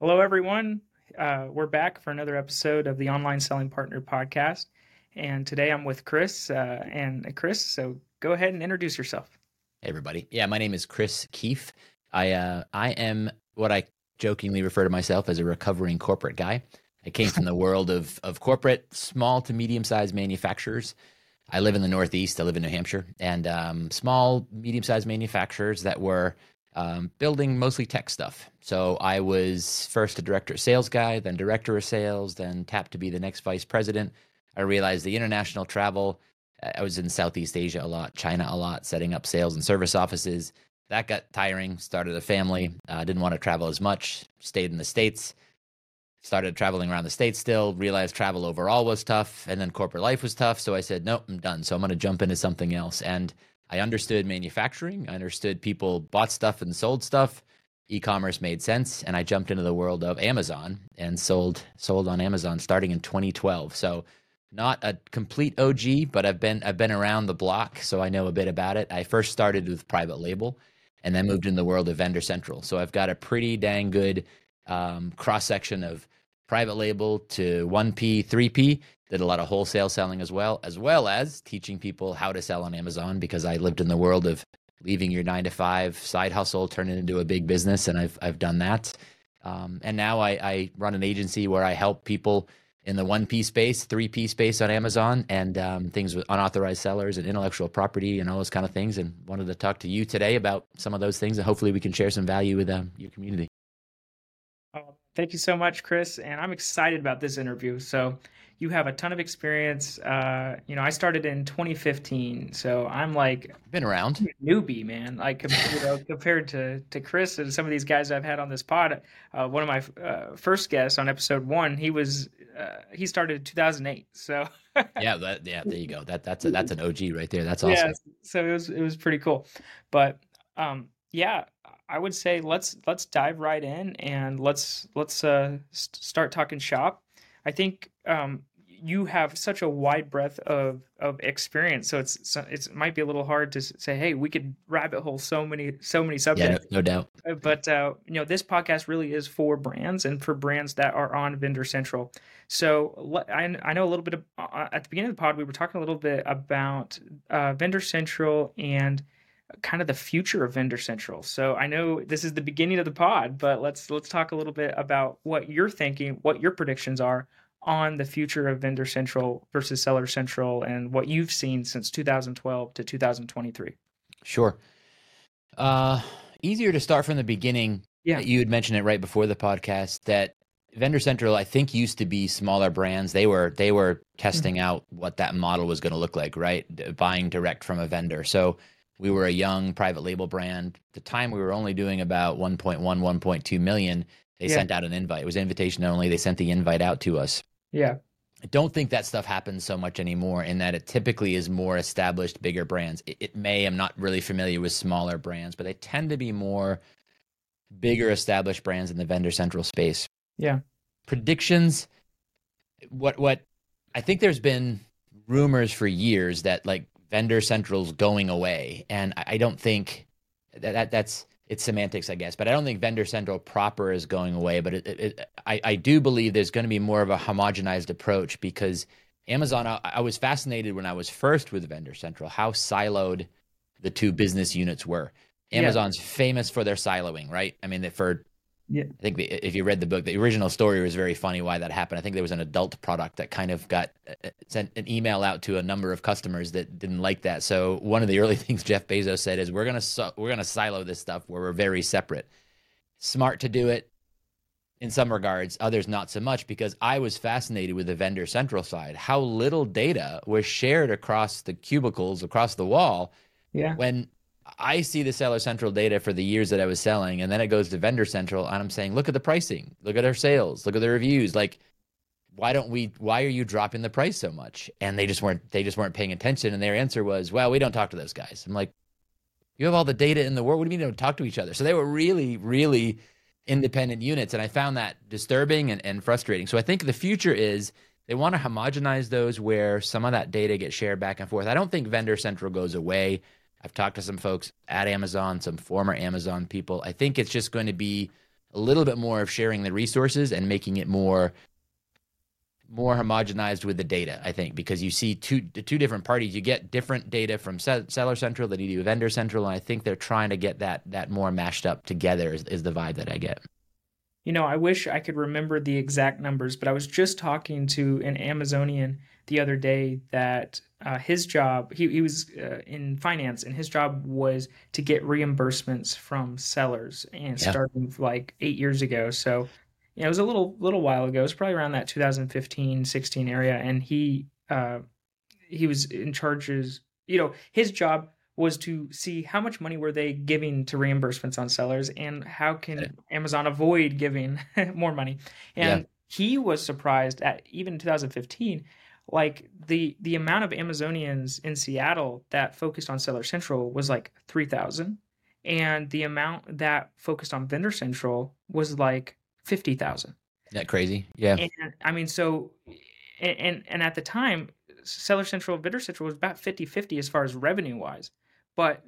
Hello, everyone. We're back for another episode of the Online Selling Partner Podcast. And today I'm with Chris. Chris, so go ahead and introduce yourself. Hey, everybody. Yeah, my name is Chris Keefe. I am what I jokingly refer to myself as a recovering corporate guy. I came from the world of corporate, small to medium-sized manufacturers. I live in the Northeast. I live in New Hampshire. And small, medium-sized manufacturers that were building mostly tech stuff. So I was first a director of sales guy, then director of sales, then tapped to be the next vice president. I realized the international travel, I was in Southeast Asia a lot, China a lot, setting up sales and service offices. That got tiring, started a family. I didn't want to travel as much, stayed in the States, started traveling around the States still, realized travel overall was tough. And then corporate life was tough. So I said, nope, I'm done. So I'm going to jump into something else. And I understood manufacturing. I understood people bought stuff and sold stuff. E-commerce made sense. And I jumped into the world of Amazon and sold on Amazon starting in 2012. So not a complete OG, but I've been around the block. So I know a bit about it. I first started with private label and then moved in the world of Vendor Central. So I've got a pretty dang good cross-section of private label to 1P, 3P, did a lot of wholesale selling as well as teaching people how to sell on Amazon, because I lived in the world of leaving your 9-to-5 side hustle, turn it into a big business, and I've done that. And now I run an agency where I help people in the 1P space, 3P space on Amazon, and things with unauthorized sellers and intellectual property and all those kind of things, and wanted to talk to you today about some of those things, and hopefully we can share some value with your community. Thank you so much, Chris. And I'm excited about this interview. So you have a ton of experience. I started in 2015, so I'm like been around a newbie, man. Like compared to Chris and some of these guys I've had on this pod. One of my first guests on episode 1, he started in 2008. So yeah, there you go. That's an OG right there. That's awesome. Yeah, so it was pretty cool, but yeah. I would say let's dive right in and let's start talking shop. I think you have such a wide breadth of experience, so it might be a little hard to say, hey, we could rabbit hole so many subjects. Yeah, no doubt. But this podcast really is for brands and for brands that are on Vendor Central. So I know a little bit of, at the beginning of the pod we were talking a little bit about Vendor Central and kind of the future of Vendor Central. So I know this is the beginning of the pod, but let's talk a little bit about what you're thinking, what your predictions are on the future of Vendor Central versus Seller Central and what you've seen since 2012 to 2023. Sure. Easier to start from the beginning. Yeah. You had mentioned it right before the podcast that Vendor Central, I think, used to be smaller brands. They were testing mm-hmm. out what that model was going to look like, right? Buying direct from a vendor. So we were a young private label brand. At the time, we were only doing about 1.1, 1.2 million. They sent out an invite. It was invitation only. They sent the invite out to us. Yeah. I don't think that stuff happens so much anymore, in that it typically is more established, bigger brands. I'm not really familiar with smaller brands, but they tend to be more bigger established brands in the Vendor Central space. Yeah. Predictions. What I think there's been rumors for years that like Vendor Central's going away. And I don't think that's it's semantics, I guess, but I don't think Vendor Central proper is going away. But I do believe there's going to be more of a homogenized approach, because Amazon, I was fascinated when I was first with Vendor Central, how siloed the two business units were. Amazon's famous for their siloing, right? I mean, I think if you read the book, the original story was very funny why that happened. I think there was an adult product that kind of got sent an email out to a number of customers that didn't like that. So one of the early things Jeff Bezos said is we're gonna silo this stuff where we're very separate. Smart to do it in some regards, others not so much, because I was fascinated with the Vendor Central side, how little data was shared across the cubicles, across the wall. Yeah. When I see the Seller Central data for the years that I was selling, and then it goes to Vendor Central, and I'm saying, look at the pricing, look at our sales, look at the reviews. Like, why are you dropping the price so much? And they just weren't paying attention. And their answer was, well, we don't talk to those guys. I'm like, you have all the data in the world. What do you mean you don't talk to each other? So they were really, really independent units. And I found that disturbing and frustrating. So I think the future is they want to homogenize those where some of that data gets shared back and forth. I don't think Vendor Central goes away. I've talked to some folks at Amazon, some former Amazon people. I think it's just going to be a little bit more of sharing the resources and making it more homogenized with the data, I think, because you see the two different parties. You get different data from Seller Central than you do Vendor Central, and I think they're trying to get that more mashed up together is the vibe that I get. You know, I wish I could remember the exact numbers, but I was just talking to an Amazonian the other day that his job, he was in finance, and his job was to get reimbursements from sellers, and starting like 8 years ago. So it was a little while ago. It was probably around that 2015-16 area, and he was in charges. You know, his job was to see how much money were they giving to reimbursements on sellers, and how can Amazon avoid giving more money. And he was surprised at, even in 2015, like the amount of Amazonians in Seattle that focused on Seller Central was like 3,000, and the amount that focused on Vendor Central was like 50,000. That crazy. Yeah. And I mean, so, and at the time, Seller Central, Vendor Central was about 50-50 as far as revenue wise. But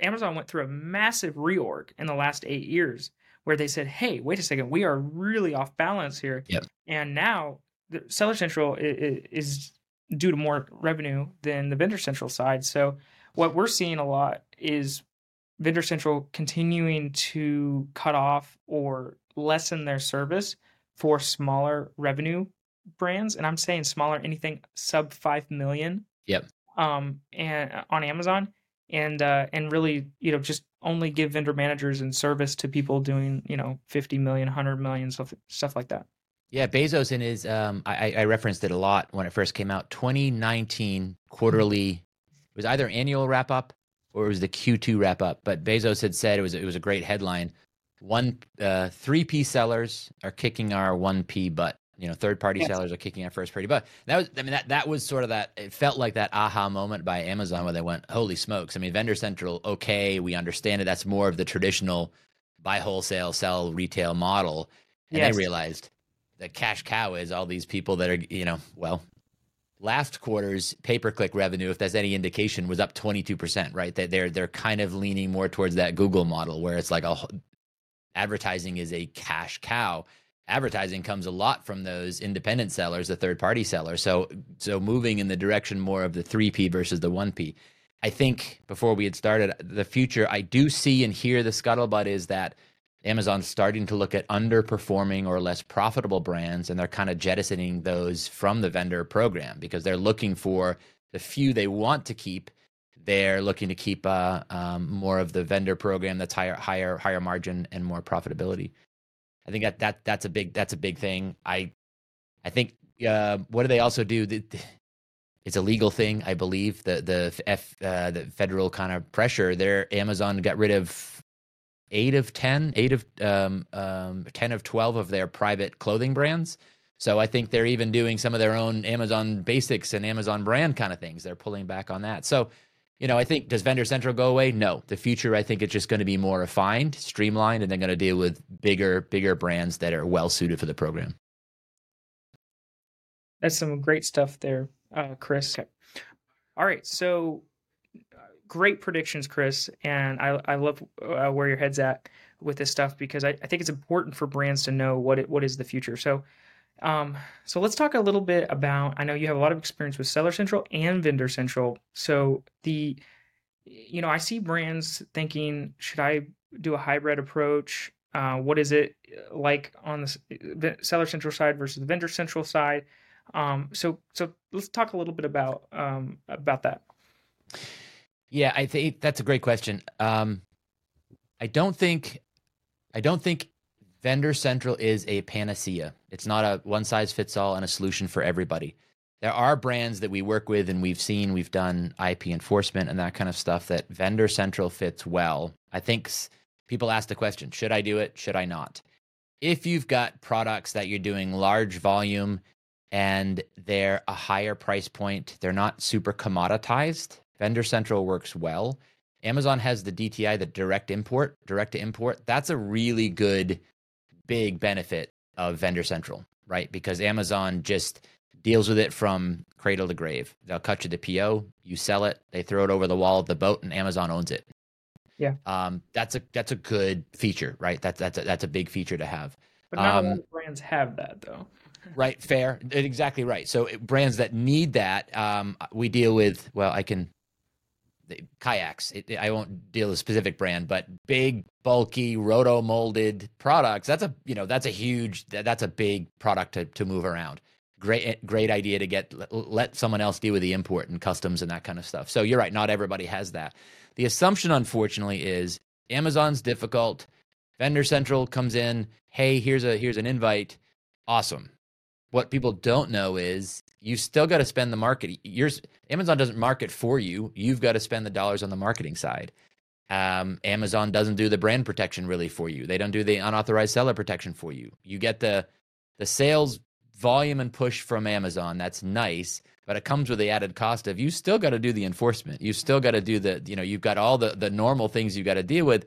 Amazon went through a massive reorg in the last 8 years where they said, hey, wait a second, we are really off balance here. Yep. And now the Seller Central is due to more revenue than the Vendor Central side. So what we're seeing a lot is Vendor Central continuing to cut off or lessen their service for smaller revenue brands. And I'm saying smaller, anything sub 5 million. Yep. And on Amazon, and really, you know, just only give vendor managers and service to people doing, you know, 50 million, 100 million, stuff like that. Yeah, Bezos in his, I referenced it a lot when it first came out, 2019 quarterly, it was either annual wrap up or it was the Q2 wrap up, but Bezos had said it was a great headline. 3P sellers are kicking our 1P butt. You know, third-party sellers are kicking our first-party butt. And that was sort of that. It felt like that aha moment by Amazon where they went, "Holy smokes!" I mean, Vendor Central, okay, we understand it. That's more of the traditional buy wholesale, sell retail model. And they realized the cash cow is all these people that are, you know, well, last quarter's pay-per-click revenue, if that's any indication, was up 22%. Right? That they're kind of leaning more towards that Google model where it's like advertising is a cash cow. Advertising comes a lot from those independent sellers, the third-party sellers. So moving in the direction more of the 3P versus the 1P. I think before we had started, the future, I do see and hear the scuttlebutt is that Amazon's starting to look at underperforming or less profitable brands, and they're kind of jettisoning those from the vendor program because they're looking for the few they want to keep. They're looking to keep more of the vendor program that's higher margin and more profitability. I think that's a big thing. I think what do they also do? It's a legal thing, I believe. The federal kind of pressure. There, Amazon got rid of 10 of 12 of their private clothing brands. So I think they're even doing some of their own Amazon Basics and Amazon brand kind of things. They're pulling back on that. So, you know, I think, does Vendor Central go away? No. The future, I think it's just going to be more refined, streamlined, and they're going to deal with bigger brands that are well-suited for the program. That's some great stuff there, Chris. Okay. All right. So great predictions, Chris. And I love where your head's at with this stuff because I think it's important for brands to know what is the future. So let's talk a little bit about, I know you have a lot of experience with Seller Central and Vendor Central. So I see brands thinking, should I do a hybrid approach? What is it like on the Seller Central side versus the Vendor Central side? So let's talk a little bit about that. Yeah, I think that's a great question. I don't think Vendor Central is a panacea. It's not a one-size-fits-all and a solution for everybody. There are brands that we work with and we've done IP enforcement and that kind of stuff that Vendor Central fits well. I think people ask the question, should I do it? Should I not? If you've got products that you're doing large volume and they're a higher price point, they're not super commoditized, Vendor Central works well. Amazon has the DTI, the direct to import. That's a really good big benefit of Vendor Central, right? Because Amazon just deals with it from cradle to grave. They'll cut you the PO, you sell it, they throw it over the wall of the boat, and Amazon owns it. Yeah. That's a good feature, right? That's a big feature to have. But not all brands have that, though. Right. Fair. Exactly right. So brands that need that, we deal with. Well, kayaks. I won't deal with a specific brand, but big, bulky, roto molded products. That's a big product to move around. Great idea to let someone else deal with the import and customs and that kind of stuff. So you're right. Not everybody has that. The assumption, unfortunately, is Amazon's difficult. Vendor Central comes in. Hey, here's an invite. Awesome. What people don't know is you still got to spend the marketing. Amazon doesn't market for you. You've got to spend the dollars on the marketing side. Amazon doesn't do the brand protection really for you. They don't do the unauthorized seller protection for you. You get the sales volume and push from Amazon. That's nice, but it comes with the added cost of you still got to do the enforcement. You still got to do you've got all the normal things you got to deal with.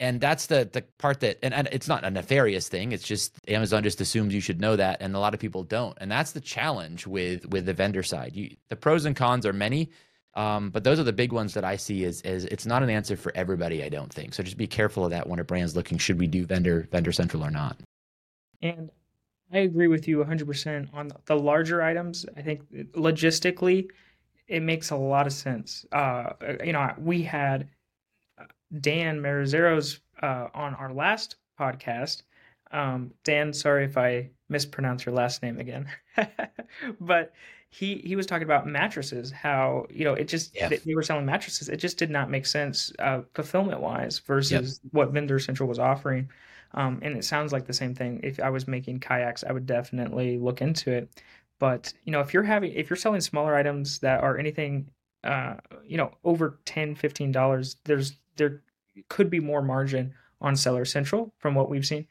And that's the part that, and it's not a nefarious thing. It's just Amazon just assumes you should know that. And a lot of people don't. And that's the challenge with the vendor side. The pros and cons are many, but those are the big ones that I see is it's not an answer for everybody, I don't think. So just be careful of that when a brand's looking, should we do vendor central or not? And I agree with you 100% on the larger items. I think logistically, it makes a lot of sense. We had Dan Marizero's on our last podcast. Dan, sorry if I mispronounce your last name again, but he was talking about mattresses, how, it just, they were selling mattresses. It just did not make sense fulfillment wise versus what Vendor Central was offering. And it sounds like the same thing. If I was making kayaks, I would definitely look into it. But, if you're selling smaller items that are anything, over $10, $15, there could be more margin on Seller Central from what we've seen.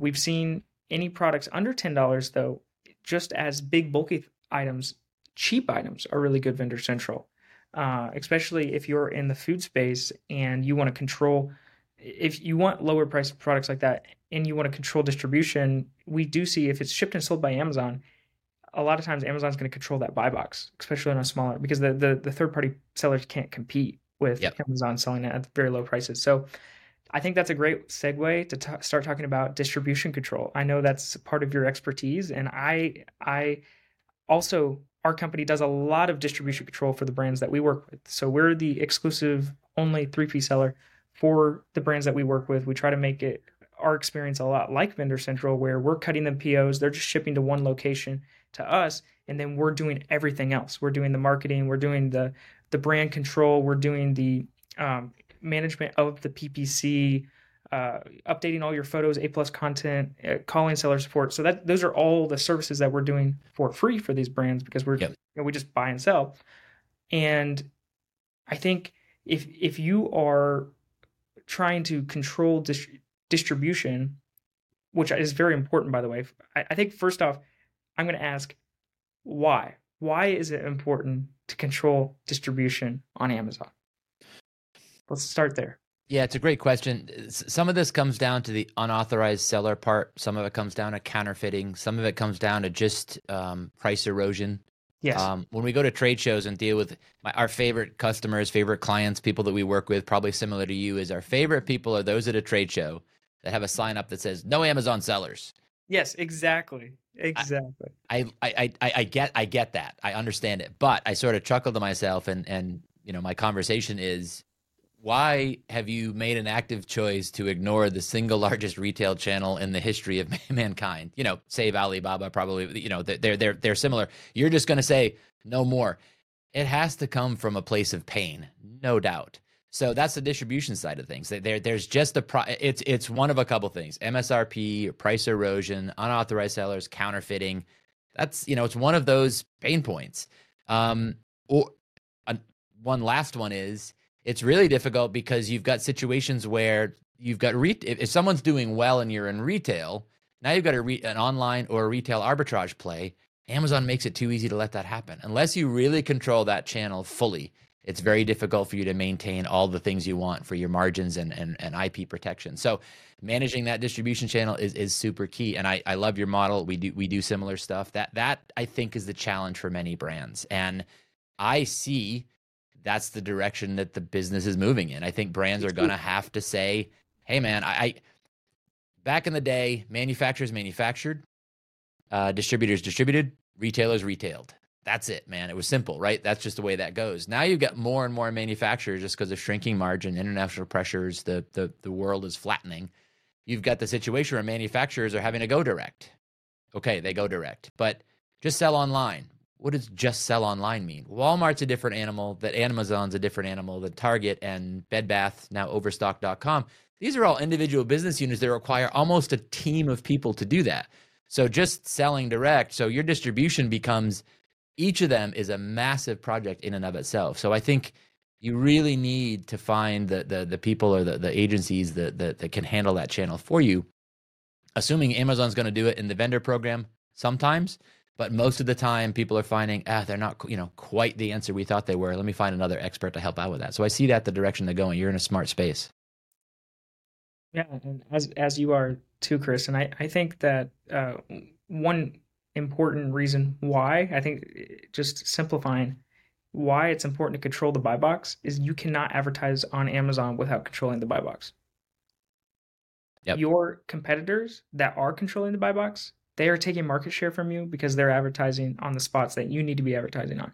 We've seen any products under $10, though, just as big, bulky items, cheap items are really good Vendor Central, especially if you're in the food space and you want to control. If you want lower priced products like that and you want to control distribution, we do see if it's shipped and sold by Amazon, a lot of times Amazon's going to control that buy box, especially on a smaller, because the third party sellers can't compete with Amazon selling it at very low prices. So I think that's a great segue to start talking about distribution control. I know that's part of your expertise. And I also, our company does a lot of distribution control for the brands that we work with. So we're the exclusive only 3P seller for the brands that we work with. We try to make it our experience a lot like Vendor Central, where we're cutting them POs. They're just shipping to one location to us. And then we're doing everything else. We're doing the marketing. We're doing the brand control. We're doing the management of the PPC, updating all your photos, A+ content, calling seller support. So those are all the services that we're doing for free for these brands because we just buy and sell. And I think if you are trying to control distribution, which is very important, by the way, I think first off, I'm going to ask why? Why is it important to control distribution on Amazon? Let's start there. Yeah, it's a great question. Some of this comes down to the unauthorized seller part. Some of it comes down to counterfeiting. Some of it comes down to just price erosion. Yes. When we go to trade shows and deal with our favorite customers, favorite clients, people that we work with, probably similar to you, is our favorite people are those at a trade show that have a sign up that says no Amazon sellers. Yes, exactly. Exactly. I get that. I understand it, but I sort of chuckle to myself and my conversation is, why have you made an active choice to ignore the single largest retail channel in the history of mankind? Save Alibaba, probably, they're similar. You're just going to say no more. It has to come from a place of pain, no doubt. So that's the distribution side of things. There's just it's one of a couple things: MSRP, price erosion, unauthorized sellers, counterfeiting. That's, it's one of those pain points. One last one is, it's really difficult because you've got situations where you've got if someone's doing well and you're in retail, now you've got an online or a retail arbitrage play. Amazon makes it too easy to let that happen. Unless you really control that channel fully, it's very difficult for you to maintain all the things you want for your margins and IP protection. So managing that distribution channel is super key. And I love your model. We do similar stuff. That I think is the challenge for many brands. And I see that's the direction that the business is moving in. I think brands are going to have to say, hey, man, I back in the day, manufacturers manufactured, distributors distributed, retailers retailed. That's it, man. It was simple, right? That's just the way that goes. Now you get more and more manufacturers just because of shrinking margin, international pressures, the world is flattening. You've got the situation where manufacturers are having to go direct. Okay, they go direct, but just sell online. What does just sell online mean? Walmart's a different animal, that Amazon's a different animal, that Target and Bed Bath, now Overstock.com. These are all individual business units that require almost a team of people to do that. So just selling direct, so your distribution becomes, each of them is a massive project in and of itself. So I think you really need to find the people or the agencies that can handle that channel for you. Assuming Amazon's going to do it in the vendor program sometimes, but most of the time people are finding, they're not, quite the answer we thought they were. Let me find another expert to help out with that. So I see that the direction they're going. You're in a smart space. Yeah, and as you are too, Chris. And I think that one important reason why, I think just simplifying why it's important to control the buy box is you cannot advertise on Amazon without controlling the buy box. Yep. Your competitors that are controlling the buy box, they are taking market share from you because they're advertising on the spots that you need to be advertising on.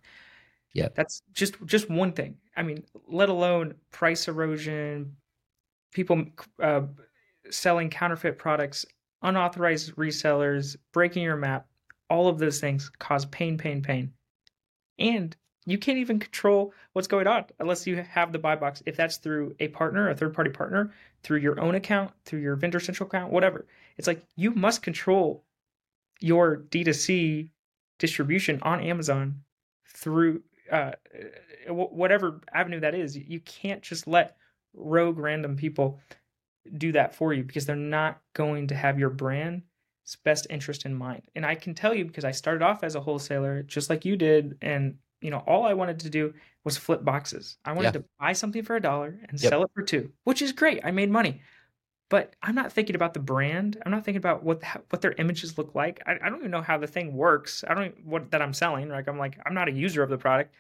Yeah, that's just one thing. I mean, let alone price erosion, people selling counterfeit products, unauthorized resellers, breaking your map. All of those things cause pain. And you can't even control what's going on unless you have the buy box. If that's through a partner, a third-party partner, through your own account, through your Vendor Central account, whatever. It's like you must control your D2C distribution on Amazon through whatever avenue that is. You can't just let rogue random people do that for you because they're not going to have your brand's best interest in mind. And I can tell you because I started off as a wholesaler just like you did, and all I wanted to do was flip boxes. I wanted to buy something for $1 and sell it for $2, which is great. I made money. But I'm not thinking about the brand. I'm not thinking about what their images look like. I don't even know how the thing works. I don't even what that I'm selling. Like I'm not a user of the product.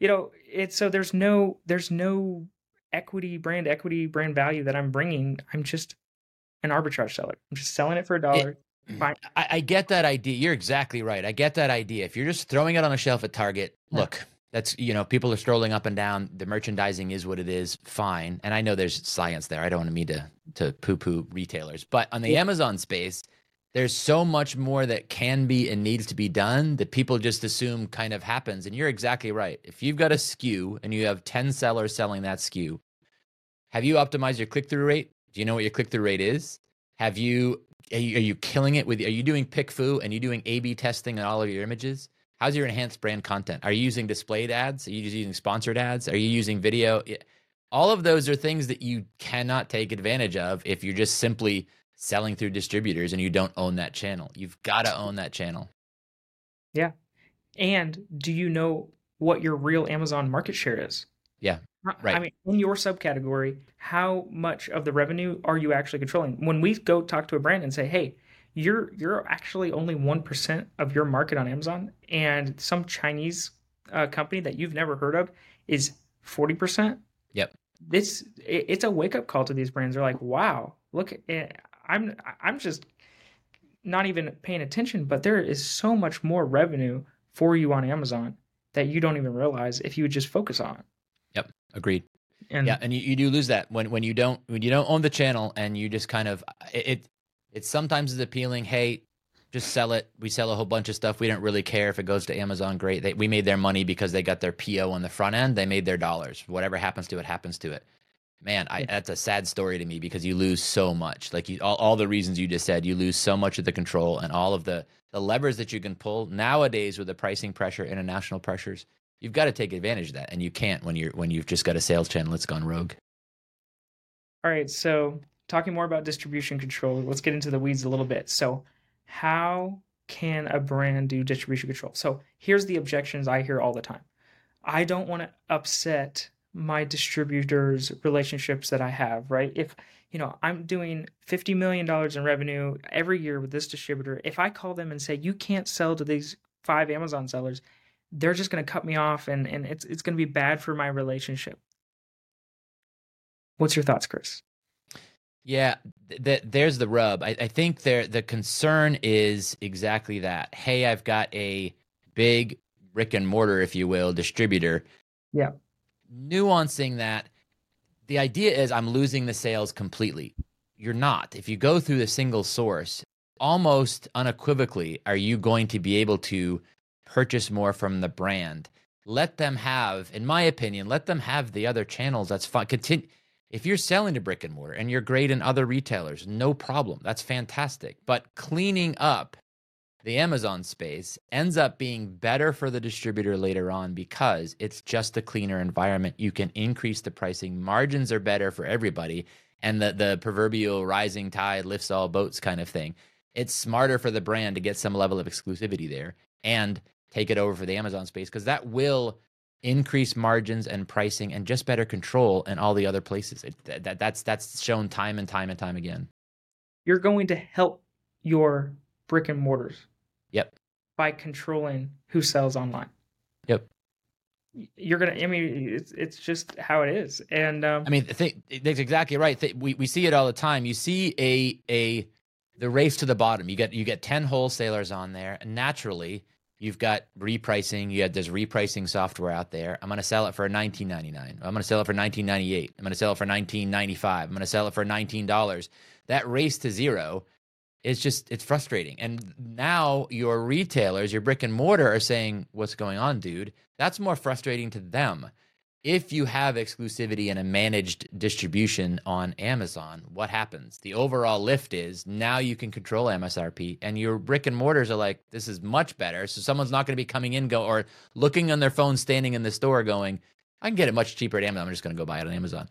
It's so there's no equity, brand value that I'm bringing. I'm just an arbitrage seller. I'm just selling it for $1. I get that idea. You're exactly right. I get that idea. If you're just throwing it on a shelf at Target, look, that's, people are strolling up and down. The merchandising is what it is. Fine. And I know there's science there. I don't mean to poo-poo retailers, but on the Amazon space, there's so much more that can be and needs to be done that people just assume kind of happens. And you're exactly right. If you've got a SKU and you have 10 sellers selling that SKU, have you optimized your click-through rate? Do you know what your click-through rate is? Are you killing it with? Are you doing PicFu and you doing A/B testing on all of your images? How's your enhanced brand content? Are you using displayed ads? Are you just using sponsored ads? Are you using video? All of those are things that you cannot take advantage of if you're just simply selling through distributors and you don't own that channel. You've got to own that channel. Yeah. And do you know what your real Amazon market share is? Yeah. Right. I mean, in your subcategory, how much of the revenue are you actually controlling? When we go talk to a brand and say, hey, you're actually only 1% of your market on Amazon, and some Chinese company that you've never heard of is 40%. Yep. It's a wake up call to these brands. They're like, wow, look, I'm just not even paying attention, but there is so much more revenue for you on Amazon that you don't even realize if you would just focus on it. Yep. Agreed. And you do lose that when you don't own the channel and you just kind of, it sometimes is appealing. Hey, just sell it. We sell a whole bunch of stuff. We don't really care if it goes to Amazon. Great. We made their money because they got their PO on the front end. They made their dollars. Whatever happens to it, happens to it. Man, that's a sad story to me because you lose so much. Like all the reasons you just said, you lose so much of the control and all of the levers that you can pull nowadays with the pricing pressure, international pressures. You've got to take advantage of that, and you can't when you've just got a sales channel that's gone rogue. All right, so talking more about distribution control, let's get into the weeds a little bit. So how can a brand do distribution control? So here's the objections I hear all the time. I don't want to upset my distributors' relationships that I have, right? If, I'm doing $50 million in revenue every year with this distributor, if I call them and say, you can't sell to these 5 Amazon sellers, they're just going to cut me off, and it's going to be bad for my relationship. What's your thoughts, Chris? Yeah, there's the rub. I think the concern is exactly that. Hey, I've got a big brick and mortar, if you will, distributor. Yeah. Nuancing that, the idea is I'm losing the sales completely. You're not. If you go through the single source, almost unequivocally, are you going to be able to purchase more from the brand? Let them have, in my opinion, let them have the other channels. That's fine. Continue. If you're selling to brick and mortar and you're great in other retailers, no problem. That's fantastic. But cleaning up the Amazon space ends up being better for the distributor later on because it's just a cleaner environment. You can increase the pricing. Margins are better for everybody. And the proverbial rising tide lifts all boats kind of thing. It's smarter for the brand to get some level of exclusivity there and take it over for the Amazon space, because that will increase margins and pricing and just better control in all the other places. That's shown time and time and time again. You're going to help your brick and mortars. Yep. By controlling who sells online. Yep. You're going to, I mean, it's just how it is. And I mean, that's exactly right. We see it all the time. You see the race to the bottom. You get 10 wholesalers on there, and naturally you've got repricing. There's repricing software out there. I'm going to sell it for $19.99. I'm going to sell it for $19.98. I'm going to sell it for $19.95. I'm going to sell it for $19. That race to zero is just, it's frustrating. And now your retailers, your brick and mortar, are saying, what's going on, dude? That's more frustrating to them. If you have exclusivity and a managed distribution on Amazon, what happens? The overall lift is now you can control MSRP, and your brick and mortars are like, this is much better. So someone's not going to be coming in or looking on their phone, standing in the store going, I can get it much cheaper at Amazon. I'm just going to go buy it on Amazon.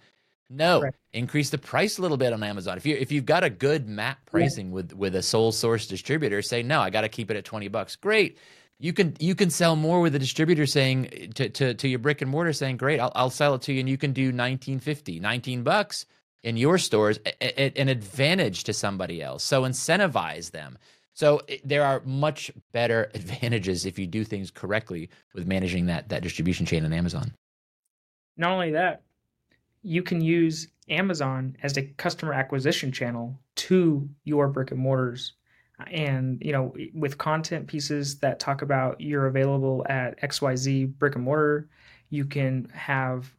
No, right. Increase the price a little bit on Amazon. If you've got a good MAP pricing with a sole source distributor, say, no, I got to keep it at $20. Great. You can sell more with the distributor saying to your brick and mortar saying, great, I'll sell it to you, and you can do $19.50, $19 in your stores, an advantage to somebody else. So incentivize them. So there are much better advantages if you do things correctly with managing that distribution chain on Amazon. Not only that, you can use Amazon as a customer acquisition channel to your brick and mortars. And, you know, with content pieces that talk about you're available at XYZ brick and mortar, you can have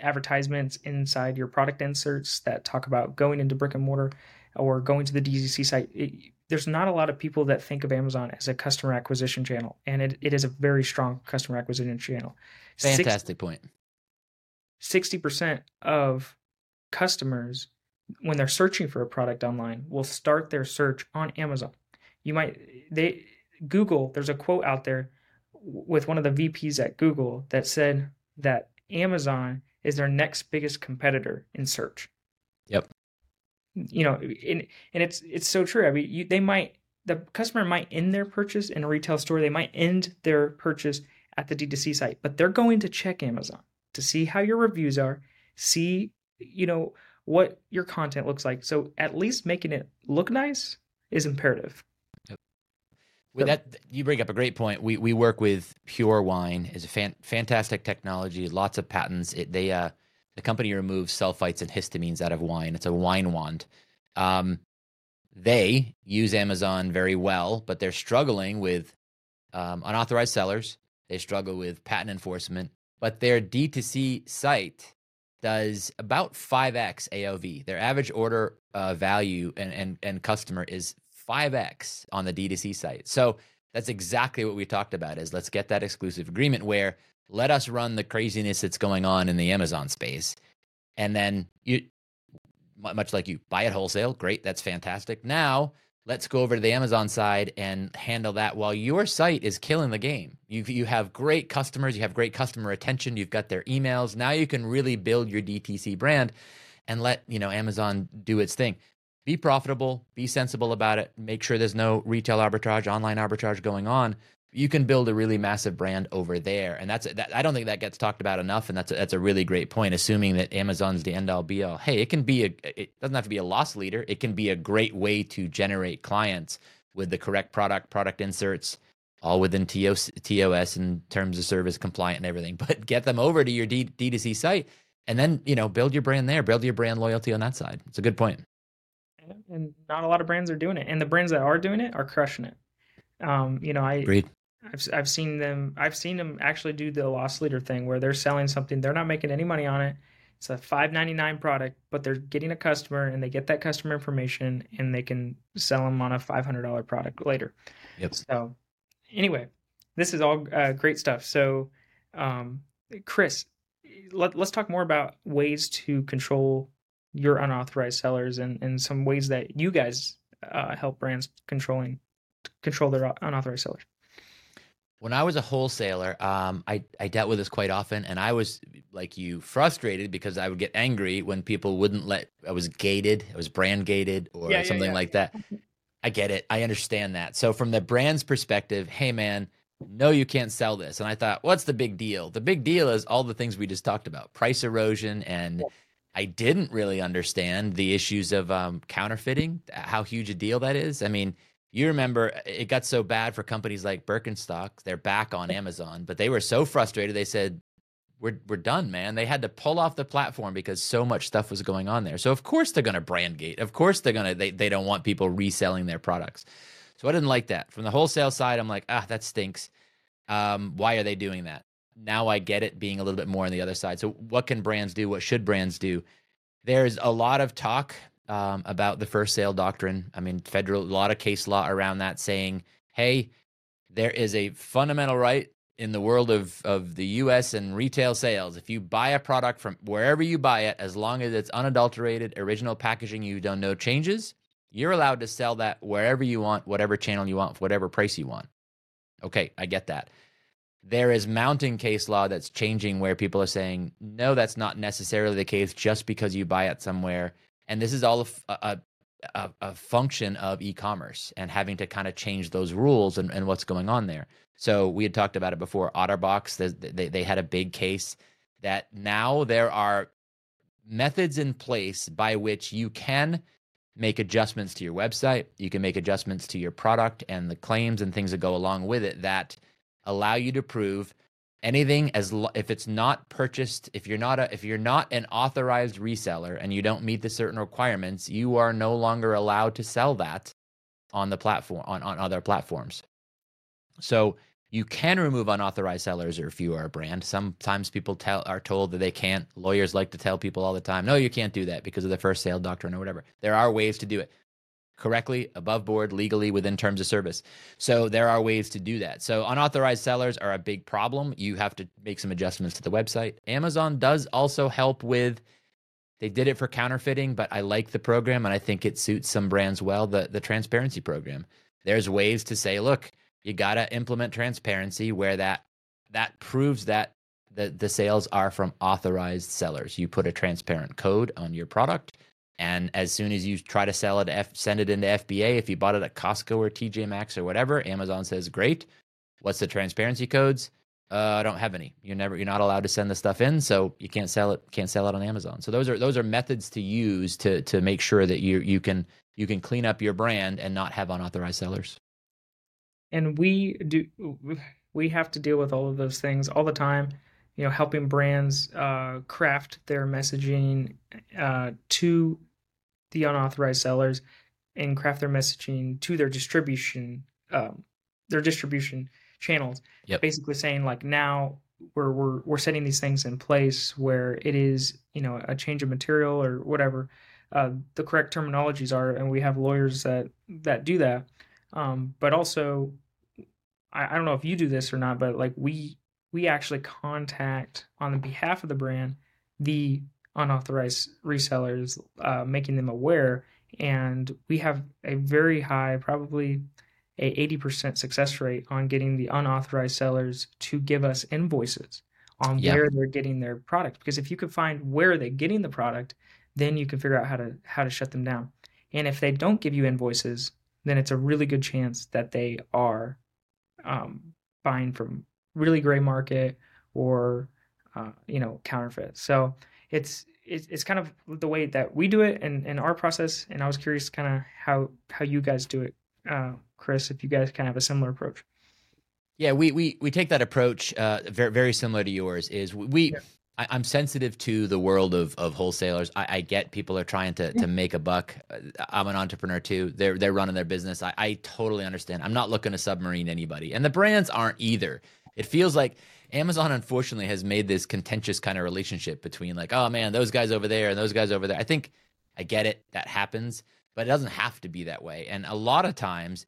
advertisements inside your product inserts that talk about going into brick and mortar or going to the DZC site. There's not a lot of people that think of Amazon as a customer acquisition channel, and it is a very strong customer acquisition channel. Fantastic point. 60% of customers, when they're searching for a product online, will start their search on Amazon. Google, there's a quote out there with one of the VPs at Google that said that Amazon is their next biggest competitor in search. Yep. You know, and it's so true. I mean, the customer might end their purchase in a retail store. They might end their purchase at the D2C site, but they're going to check Amazon to see how your reviews are, see, you know, what your content looks like. So at least making it look nice is imperative. Yep. With that, you bring up a great point. We work with Pure Wine. It's a fantastic technology, lots of patents. The company removes sulfites and histamines out of wine. It's a wine wand. They use Amazon very well, but they're struggling with unauthorized sellers. They struggle with patent enforcement, but their D2C site does about 5x AOV. Their average order value and customer is 5x on the D2C site. So that's exactly what we talked about, is let's get that exclusive agreement where let us run the craziness that's going on in the Amazon space. And then much like you buy it wholesale, great, that's fantastic. Now let's go over to the Amazon side and handle that while your site is killing the game. You have great customers. You have great customer attention. You've got their emails. Now you can really build your DTC brand and let, you know, Amazon do its thing. Be profitable. Be sensible about it. Make sure there's no retail arbitrage, online arbitrage going on. You can build a really massive brand over there. And I don't think that gets talked about enough. And that's a really great point, assuming that Amazon's the end all be all. Hey, it doesn't have to be a loss leader. It can be a great way to generate clients with the correct product inserts, all within TOS and terms of service compliant and everything, but get them over to your D2C site and then, you know, build your brand there, build your brand loyalty on that side. It's a good point. And not a lot of brands are doing it. And the brands that are doing it are crushing it. You know, Agreed. I've seen them actually do the loss leader thing where they're selling something. They're not making any money on it. It's a $5.99 product, but they're getting a customer and they get that customer information and they can sell them on a $500 product later. Yep. So anyway, this is all great stuff. So Chris, let's talk more about ways to control your unauthorized sellers and some ways that you guys help brands control their unauthorized sellers. When I was a wholesaler, I dealt with this quite often, and I was like you, frustrated because I would get angry when people wouldn't let. I was brand gated or something like that. I get it. I understand that. So from the brand's perspective, hey man, no, you can't sell this. And I thought, what's the big deal? The big deal is all the things we just talked about, price erosion, and I didn't really understand the issues of counterfeiting, how huge a deal that is. I mean, you remember it got so bad for companies like Birkenstock. They're back on Amazon, but they were so frustrated. They said, we're done, man. They had to pull off the platform because so much stuff was going on there. So of course they're going to brand gate. Of course they're going to, they don't want people reselling their products. So I didn't like that. From the wholesale side, I'm like, that stinks. Why are they doing that? Now I get it, being a little bit more on the other side. So what can brands do? What should brands do? There's a lot of talk about the first sale doctrine. I mean, a lot of case law around that saying, hey, there is a fundamental right in the world of the US and retail sales. If you buy a product from wherever you buy it, as long as it's unadulterated, original packaging, you've done no changes, you're allowed to sell that wherever you want, whatever channel you want, whatever price you want. Okay, I get that. There is mounting case law that's changing where people are saying, no, that's not necessarily the case just because you buy it somewhere. And this is all a function of e-commerce and having to kind of change those rules and what's going on there. So we had talked about it before. Otterbox, they had a big case that now there are methods in place by which you can make adjustments to your website. You can make adjustments to your product and the claims and things that go along with it that allow you to prove anything if it's not purchased, if you're not an authorized reseller and you don't meet the certain requirements, you are no longer allowed to sell that on the platform, on other platforms. So you can remove unauthorized sellers, or if you are a brand, sometimes people are told that they can't. Lawyers like to tell people all the time, no, you can't do that because of the first sale doctrine or whatever. There are ways to do it correctly, above board, legally, within terms of service. So there are ways to do that. So unauthorized sellers are a big problem. You have to make some adjustments to the website. Amazon does also help with, they did it for counterfeiting, but I like the program and I think it suits some brands well, the transparency program. There's ways to say, look, you got to implement transparency where that proves that the sales are from authorized sellers. You put a transparent code on your product. And as soon as you try to sell it, send it into FBA, if you bought it at Costco or TJ Maxx or whatever, Amazon says, great, what's the transparency codes? I don't have any. You're not allowed to send the stuff in, so you can't sell it on Amazon. So those are methods to use to make sure that you can clean up your brand and not have unauthorized sellers. And we have to deal with all of those things all the time. You know, helping brands craft their messaging to the unauthorized sellers, and craft their messaging to their distribution channels. Yep. Basically, saying like, now we're setting these things in place where it is, you know, a change of material or whatever the correct terminologies are, and we have lawyers that do that. But also, I don't know if you do this or not, but like we actually contact on the behalf of the brand the unauthorized resellers, making them aware, and we have a very high, probably a 80% success rate on getting the unauthorized sellers to give us invoices on where they're getting their product. Because if you could find where they're getting the product, then you can figure out how to shut them down. And if they don't give you invoices, then it's a really good chance that they are buying from really gray market or counterfeit. So it's kind of the way that we do it in our process. And I was curious kind of how you guys do it, Chris, if you guys kind of have a similar approach. Yeah, we take that approach very, very similar to yours. I'm sensitive to the world of wholesalers. I get people are trying to make a buck. I'm an entrepreneur too. They're running their business. I totally understand. I'm not looking to submarine anybody. And the brands aren't either. It feels like Amazon, unfortunately, has made this contentious kind of relationship between like, oh man, those guys over there and those guys over there. I think I get it. That happens, but it doesn't have to be that way. And a lot of times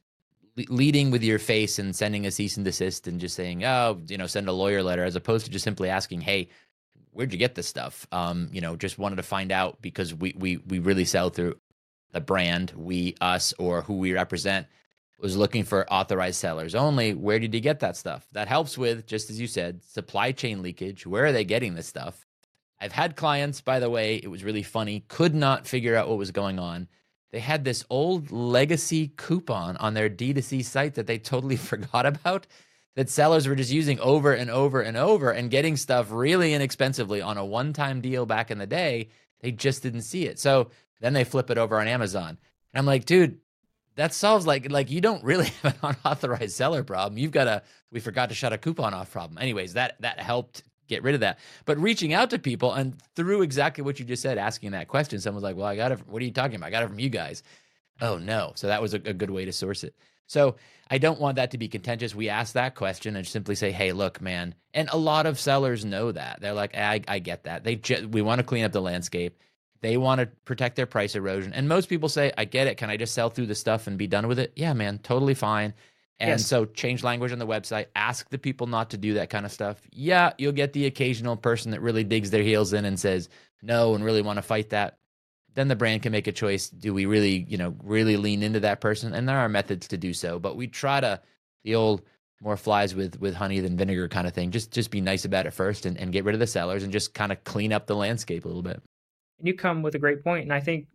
leading with your face and sending a cease and desist and just saying, oh, you know, send a lawyer letter, as opposed to just simply asking, hey, where'd you get this stuff? You know, just wanted to find out because we really sell through the brand, us, or who we represent. Was looking for authorized sellers only. Where did you get that stuff? That helps with, just as you said, supply chain leakage. Where are they getting this stuff? I've had clients, by the way, it was really funny, could not figure out what was going on. They had this old legacy coupon on their D2C site that they totally forgot about, that sellers were just using over and over and over and getting stuff really inexpensively on a one-time deal back in the day. They just didn't see it. So then they flip it over on Amazon. And I'm like, dude, that solves like you don't really have an unauthorized seller problem. You've got we forgot to shut a coupon off problem. Anyways, that helped get rid of that. But reaching out to people and through exactly what you just said, asking that question, someone's like, well, I got it. What are you talking about? I got it from you guys. Oh no. So that was a good way to source it. So I don't want that to be contentious. We ask that question and simply say, hey, look, man. And a lot of sellers know that. They're like, I get that. We want to clean up the landscape. They want to protect their price erosion. And most people say, I get it. Can I just sell through the stuff and be done with it? Yeah, man, totally fine. And so change language on the website, ask the people not to do that kind of stuff. Yeah, you'll get the occasional person that really digs their heels in and says no and really want to fight that. Then the brand can make a choice. Do we really, really lean into that person? And there are methods to do so, but we try to, the old more flies with honey than vinegar kind of thing. Just be nice about it first and get rid of the sellers and just kind of clean up the landscape a little bit. And you come with a great point. And I think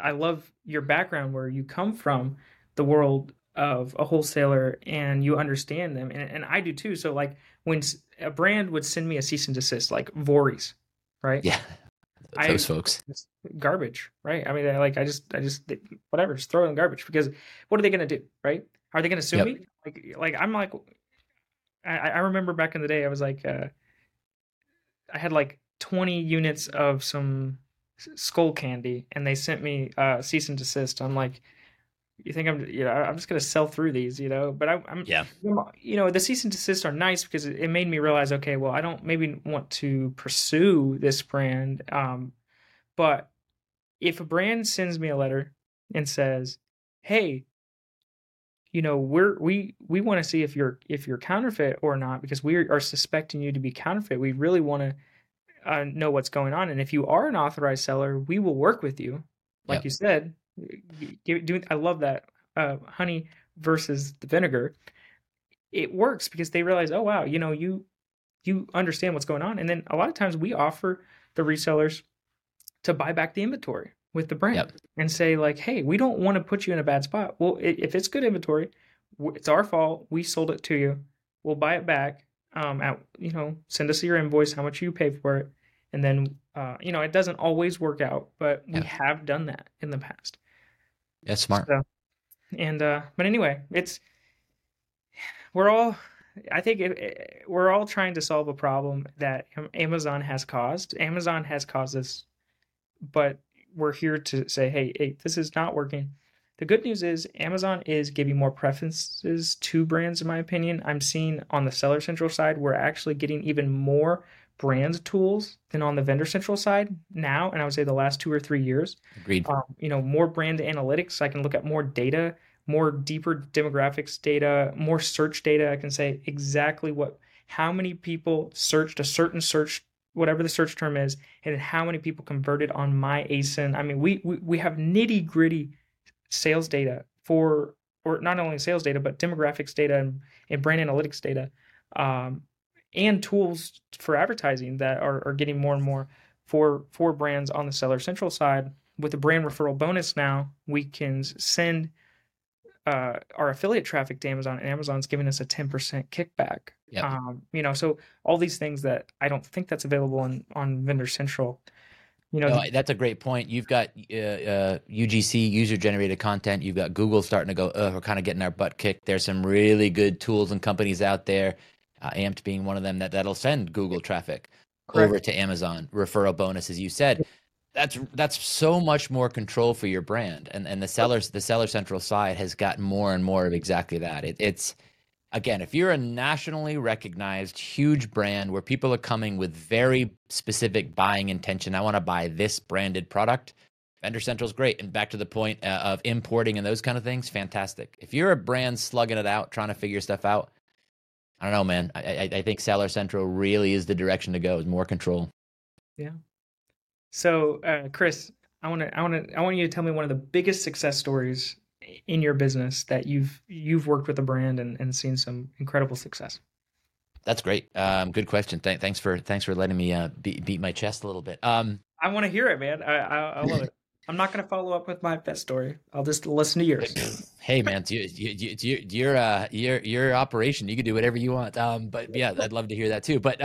I love your background where you come from the world of a wholesaler and you understand them. And I do too. So like when a brand would send me a cease and desist, like Voorhees, right? Yeah. Those folks. Garbage, right? I mean, I just whatever, just throw it in garbage because what are they going to do, right? Are they going to sue me? Like I'm like, I remember back in the day, I was like, I had like 20 units of some skull candy and they sent me cease and desist. I'm like, you think I'm just going to sell through these, but the cease and desist are nice because it made me realize, okay, well, I don't maybe want to pursue this brand. But if a brand sends me a letter and says, hey, we want to see if you're counterfeit or not, because we are suspecting you to be counterfeit. We really want to know what's going on. And if you are an authorized seller, we will work with you. Like you said, I love that honey versus the vinegar. It works because they realize, oh wow, you understand what's going on. And then a lot of times we offer the resellers to buy back the inventory with the brand and say like, hey, we don't want to put you in a bad spot. Well, if it's good inventory, it's our fault. We sold it to you. We'll buy it back. Send us your invoice, how much you pay for it, and then it doesn't always work out, but we have done that in the past. That's smart. So, but anyway, we're all trying to solve a problem that Amazon has caused. Amazon has caused this, but we're here to say, hey, this is not working. The good news is Amazon is giving more preferences to brands, in my opinion. I'm seeing on the Seller Central side, we're actually getting even more brand tools than on the Vendor Central side now, and I would say the last 2 or 3 years. Agreed. More brand analytics. I can look at more data, more deeper demographics data, more search data. I can say exactly how many people searched a certain search, whatever the search term is, and how many people converted on my ASIN. I mean, we have nitty gritty sales data or not only sales data, but demographics data and brand analytics data. And tools for advertising that are getting more and more for brands on the Seller Central side. With the brand referral bonus now, we can send our affiliate traffic to Amazon, and Amazon's giving us a 10% kickback. Yep. So all these things that I don't think that's available on Vendor Central. You know, no, that's a great point. You've got UGC, user-generated content. You've got Google starting to go, we're kind of getting our butt kicked. There's some really good tools and companies out there, Amped being one of them, that'll send Google traffic over to Amazon, referral bonuses, you said. That's so much more control for your brand. And the Seller Central side has gotten more and more of exactly that. It's again, if you're a nationally recognized huge brand where people are coming with very specific buying intention, I want to buy this branded product, Vendor Central's great. And back to the point of importing and those kind of things, fantastic. If you're a brand slugging it out, trying to figure stuff out, I don't know, man. I think Seller Central really is the direction to go, is more control. Yeah. So, Chris, I want you to tell me one of the biggest success stories in your business that you've worked with a brand and seen some incredible success. That's great. Good question. Thanks for letting me beat my chest a little bit. I want to hear it, man. I love it. I'm not going to follow up with my best story. I'll just listen to yours. Hey, man, your operation. You can do whatever you want. But yeah, I'd love to hear that too. But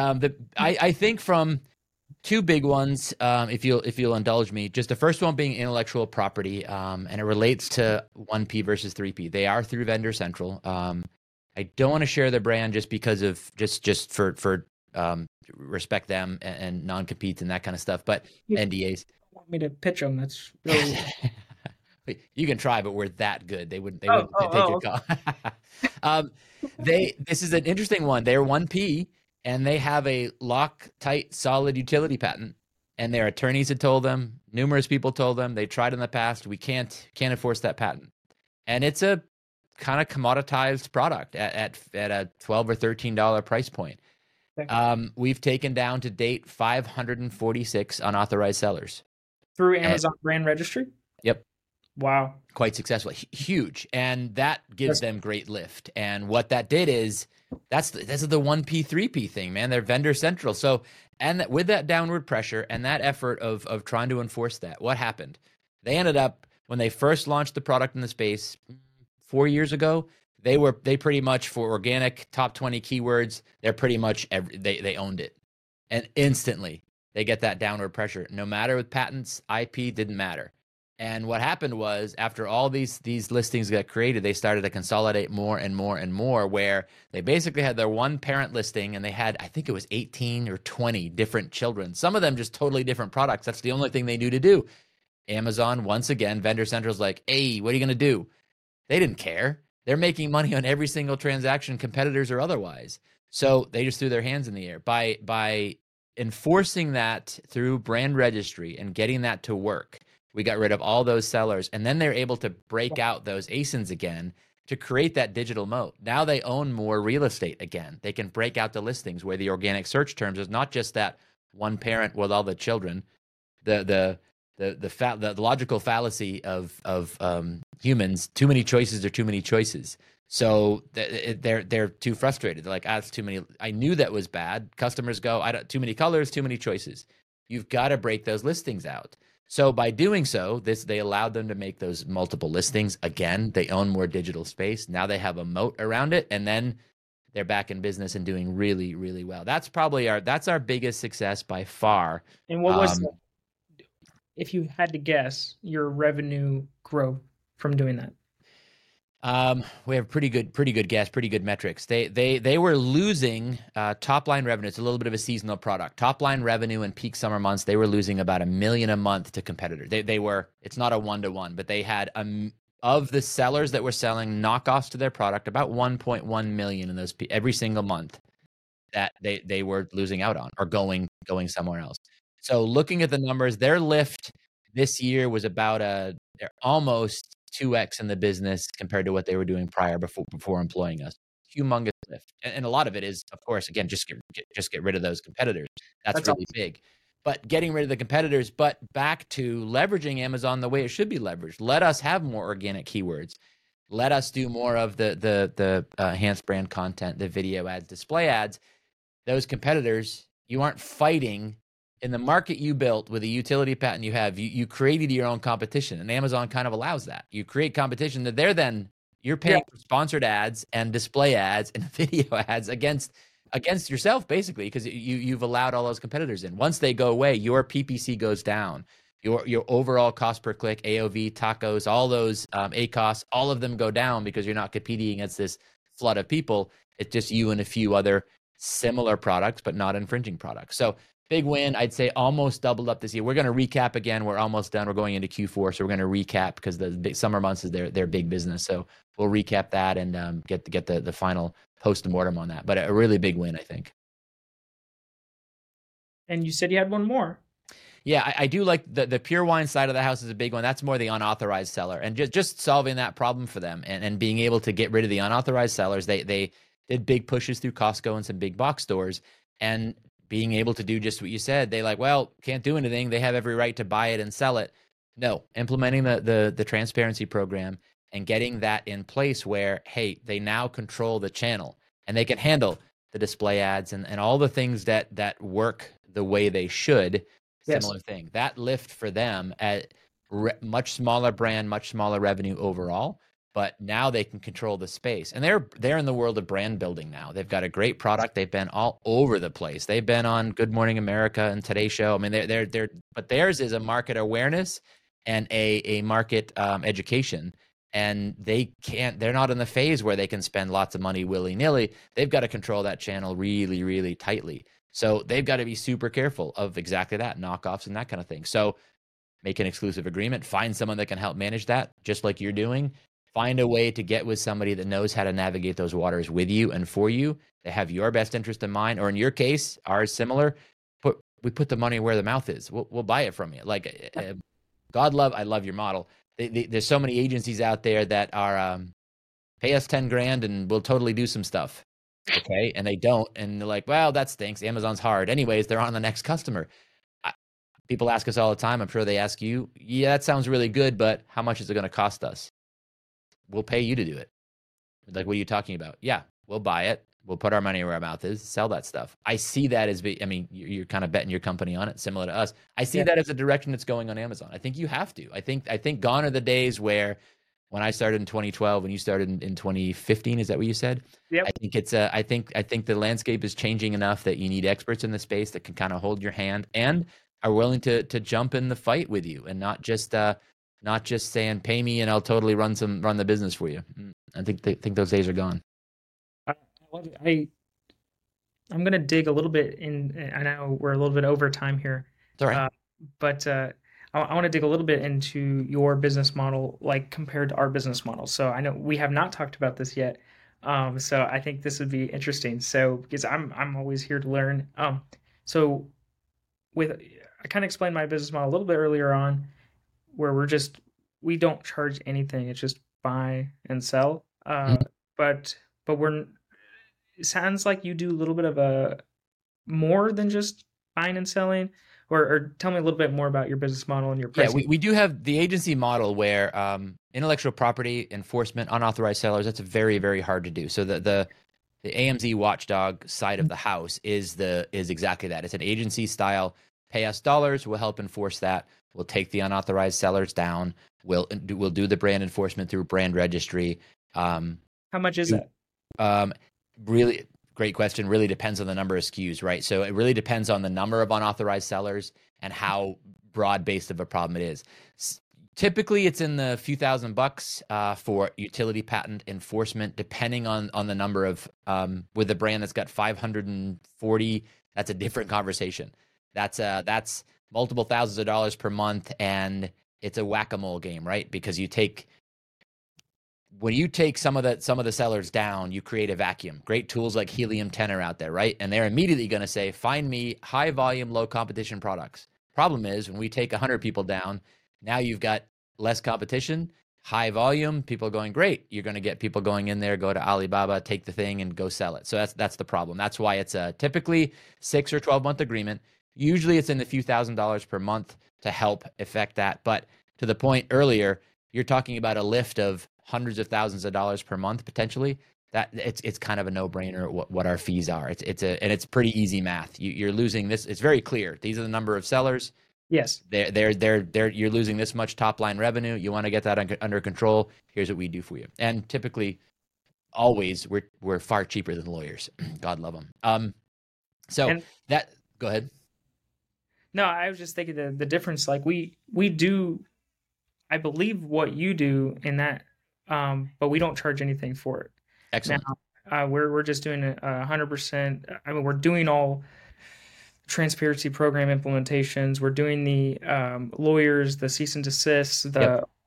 I think from two big ones, if you'll indulge me, just the first one being intellectual property, and it relates to 1P versus 3P. They are through Vendor Central. I don't want to share the brand just because of for respect them and non-competes and that kind of stuff, but NDAs. You want me to pitch them? That's really... You can try, but we're that good. They wouldn't take your call. This is an interesting one. They're 1P. And they have a Loctite solid utility patent, and their attorneys had told them, numerous people told them, they tried in the past, we can't enforce that patent. And it's a kind of commoditized product at a $12 or $13 price point. Okay. We've taken down to date 546 unauthorized sellers. Through Amazon Brand Registry? Yep. Wow. Quite successful. Huge. And that gives them great lift. And what that did is, that's the 1P, 3P thing, man. They're Vendor Central. So, and that, with that downward pressure and that effort of trying to enforce that, what happened? They ended up, when they first launched the product in the space 4 years ago, they pretty much, for organic top 20 keywords, they're pretty much they owned it. And instantly they get that downward pressure. No matter with patents, IP didn't matter. And what happened was, after all these listings got created, they started to consolidate more and more and more, where they basically had their one parent listing and they had, I think it was 18 or 20 different children. Some of them just totally different products. That's the only thing they knew to do. Amazon, once again, Vendor Central's like, hey, what are you going to do? They didn't care. They're making money on every single transaction, competitors or otherwise. So they just threw their hands in the air. By enforcing that through Brand Registry and getting that to work, we got rid of all those sellers, and then they're able to break out those ASINs again to create that digital moat. Now they own more real estate again. They can break out the listings where the organic search terms is not just that one parent with all the children, the logical fallacy of humans, too many choices. So they're too frustrated. They're like, that's too many. I knew that was bad. Customers go, too many colors, too many choices. You've got to break those listings out. So by doing so, they allowed them to make those multiple listings. Again, they own more digital space. Now they have a moat around it, and then they're back in business and doing really, really well. That's probably our biggest success by far. And what was, if you had to guess, your revenue growth from doing that? We have pretty good guess, pretty good metrics. They were losing top line revenue. It's a little bit of a seasonal product. Top line revenue in peak summer months, they were losing about $1 million a month to competitors. They were, it's not a 1-to-1, but they had of the sellers that were selling knockoffs to their product, about 1.1 million in those every single month that they were losing out on or going somewhere else. So looking at the numbers, their lift this year was about almost 2x in the business compared to what they were doing prior before employing us. Humongous lift, and a lot of it is, of course, again, just get rid of those competitors. That's really big. But getting rid of the competitors, but back to leveraging Amazon the way it should be leveraged. Let us have more organic keywords. Let us do more of the enhanced brand content, the video ads, display ads. Those competitors, you aren't fighting. In the market you built with a utility patent you have, you created your own competition, and Amazon kind of allows that. You create competition that you're paying for sponsored ads and display ads and video ads against against yourself, basically, because you've allowed all those competitors in. Once they go away, your PPC goes down. Your overall cost per click, AOV, tacos, all those ACoS, all of them go down because you're not competing against this flood of people. It's just you and a few other similar products, but not infringing products. So big win. I'd say almost doubled up this year. We're going to recap again. We're almost done. We're going into Q4, so we're going to recap because the big summer months is their big business. So we'll recap that and get the final post-mortem on that. But a really big win, I think. And you said you had one more. Yeah, I do like the pure wine side of the house is a big one. That's more the unauthorized seller, and just solving that problem for them and being able to get rid of the unauthorized sellers. They did big pushes through Costco and some big box stores, and being able to do just what you said. They like, well, can't do anything. They have every right to buy it and sell it. No, implementing the transparency program and getting that in place where, hey, they now control the channel and they can handle the display ads and all the things that work the way they should. Yes. Similar thing. That lift for them at much smaller brand, much smaller revenue overall, but now they can control the space. And they're in the world of brand building now. They've got a great product. They've been all over the place. They've been on Good Morning America and Today Show. I mean, but theirs is a market awareness and a market education. And they're not in the phase where they can spend lots of money willy-nilly. They've got to control that channel really, really tightly. So they've got to be super careful of exactly that, knockoffs and that kind of thing. So make an exclusive agreement, find someone that can help manage that, just like you're doing. Find a way to get with somebody that knows how to navigate those waters with you and for you. They have your best interest in mind, or in your case, ours similar. We put the money where the mouth is. We'll buy it from you. Like, God love, I love your model. There's so many agencies out there that are pay us 10 grand and we'll totally do some stuff. Okay. And they don't. And they're like, well, that stinks. Amazon's hard. Anyways, they're on the next customer. People ask us all the time. I'm sure they ask you, yeah, that sounds really good, but how much is it going to cost us? We'll pay you to do it. Like, what are you talking about? Yeah, we'll buy it. We'll put our money where our mouth is, sell that stuff. I see that as, I mean, you're kind of betting your company on it, similar to us. I see that as a direction that's going on Amazon. I think you have to. I think gone are the days where, when I started in 2012, when you started in 2015, is that what you said? Yep. I think the landscape is changing enough that you need experts in the space that can kind of hold your hand and are willing to jump in the fight with you and not just saying pay me and I'll totally run the business for you. I think those days are gone. I'm going to dig a little bit in. I know we're a little bit over time here. It's all right. But I want to dig a little bit into your business model, like compared to our business model. So I know we have not talked about this yet. So I think this would be interesting. So because I'm always here to learn. I kind of explained my business model a little bit earlier on, where we don't charge anything. It's just buy and sell. But it sounds like you do a little bit of a more than just buying and selling. Or tell me a little bit more about your business model and your pricing. Yeah, we do have the agency model where intellectual property enforcement, unauthorized sellers, that's very, very hard to do. So the AMZ Watchdog side of the house is exactly that. It's an agency style, pay us dollars, we'll help enforce that. We'll take the unauthorized sellers down. We'll do the brand enforcement through brand registry. How much is it? Really... Great question. Really depends on the number of SKUs, right? So it really depends on the number of unauthorized sellers and how broad-based of a problem it is. Typically, it's in the few thousand bucks for utility patent enforcement, depending on the number of, with a brand that's got 540, that's a different conversation. That's multiple thousands of dollars per month, and it's a whack-a-mole game, right? Because when you take some of the sellers down, you create a vacuum. Great tools like Helium 10 are out there, right? And they're immediately going to say, find me high volume, low competition products. Problem is, when we take 100 people down, now you've got less competition, high volume, people going, great. You're going to get people going in there, go to Alibaba, take the thing and go sell it. So that's the problem. That's why it's a typically 6 or 12-month agreement. Usually it's in a few thousand dollars per month to help affect that. But to the point earlier, you're talking about a lift of hundreds of thousands of dollars per month, potentially. That it's kind of a no-brainer what our fees are. It's pretty easy math. You're losing this. It's very clear. These are the number of sellers. Yes. You're losing this much top line revenue. You want to get that under control. Here's what we do for you. And typically always we're far cheaper than lawyers. God love them. Go ahead. No, I was just thinking the difference, like we do, I believe what you do in that, but we don't charge anything for it. Excellent. Now, we're just doing 100%. I mean, we're doing all transparency program implementations. We're doing the lawyers, the cease and desists,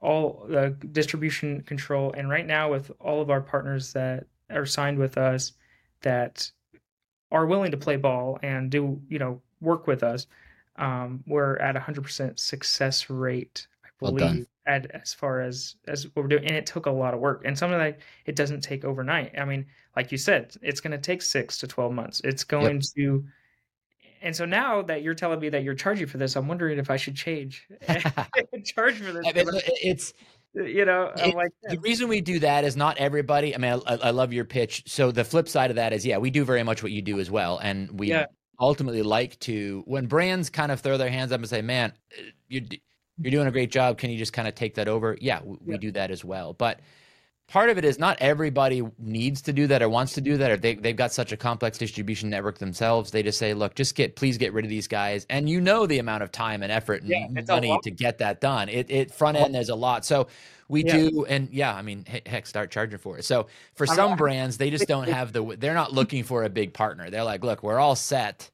all the distribution control. And right now with all of our partners that are signed with us that are willing to play ball and do, work with us, we're at 100% success rate, I believe, as far as what we're doing. And it took a lot of work. And something like it doesn't take overnight. I mean, like you said, it's going to take 6 to 12 months. It's going to... And so now that you're telling me that you're charging for this, I'm wondering if I should change and charge for this. I mean, the reason we do that is not everybody. I mean, I love your pitch. So the flip side of that is, we do very much what you do as well. And we ultimately like to, when brands kind of throw their hands up and say, man, you're doing a great job. Can you just kind of take that over? Yeah, we do that as well. But part of it is not everybody needs to do that or wants to do that, or they've got such a complex distribution network themselves. They just say, look, please get rid of these guys. And the amount of time and effort and money to get that done. It front end is a lot. So we do. And I mean, heck, start charging for it. So for some brands, they just don't have they're not looking for a big partner. They're like, look, we're all set.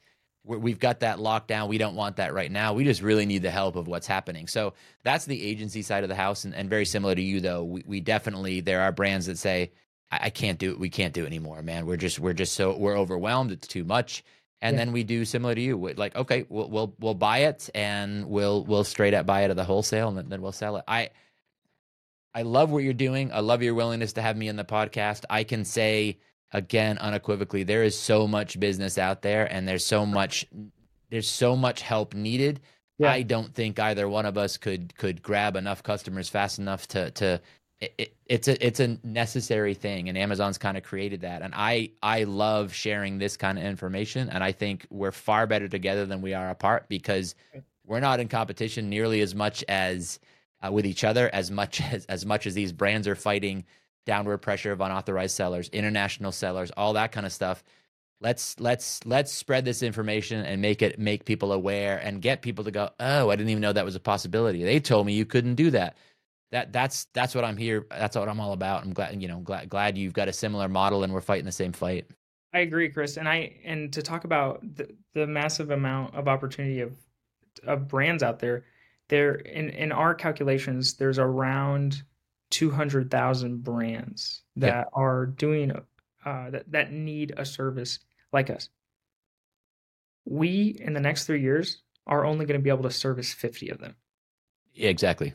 We've got that locked down. We don't want that right now. We just really need the help of what's happening. So that's the agency side of the house. And very similar to you, though, we definitely, there are brands that say, I can't do it. We can't do it anymore, man. We're overwhelmed. It's too much. And then we do similar to you, like, okay, we'll buy it, and we'll straight up buy it at the wholesale, and then we'll sell it. I love what you're doing. I love your willingness to have me in the podcast. I can say, again, unequivocally, there is so much business out there, and there's so much help needed. Yeah. I don't think either one of us could grab enough customers fast enough to it's a necessary thing, and Amazon's kind of created that. And I love sharing this kind of information, and I think we're far better together than we are apart, because we're not in competition nearly as much as with each other as much as these brands are fighting downward pressure of unauthorized sellers, international sellers, all that kind of stuff. Let's spread this information and make people aware, and get people to go, oh, I didn't even know that was a possibility. They told me you couldn't do that. That's what I'm here. That's what I'm all about. I'm glad you've got a similar model, and we're fighting the same fight. I agree, Chris. And to talk about the massive amount of opportunity of brands out there, there in our calculations, there's around 200,000 brands that are doing that need a service like us. We, in the next 3 years, are only going to be able to service 50 of them. Yeah, exactly.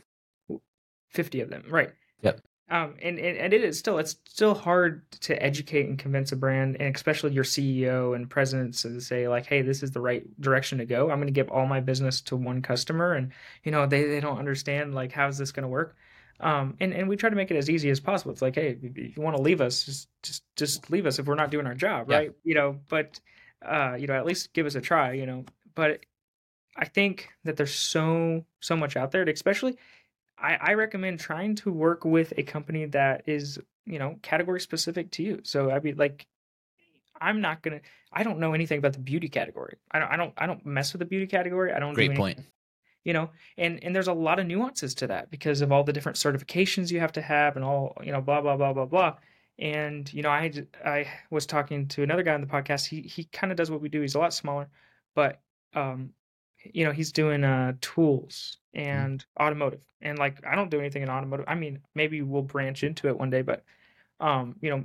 50 of them, right? Yep. And it's still hard to educate and convince a brand, and especially your CEO and presidents, to say like, hey, this is the right direction to go. I'm going to give all my business to one customer, and they don't understand, like, how's this going to work? And we try to make it as easy as possible. It's like, hey, if you want to leave us, just leave us if we're not doing our job, right? But at least give us a try, But I think that there's so much out there, and especially I recommend trying to work with a company that is, category specific to you. So I'd be like, I don't know anything about the beauty category. I don't mess with the beauty category. I don't. Great point. And there's a lot of nuances to that because of all the different certifications you have to have and all, blah, blah, blah, blah, blah. And, I was talking to another guy on the podcast. He kind of does what we do. He's a lot smaller, but, he's doing tools and automotive. And like, I don't do anything in automotive. I mean, maybe we'll branch into it one day, but,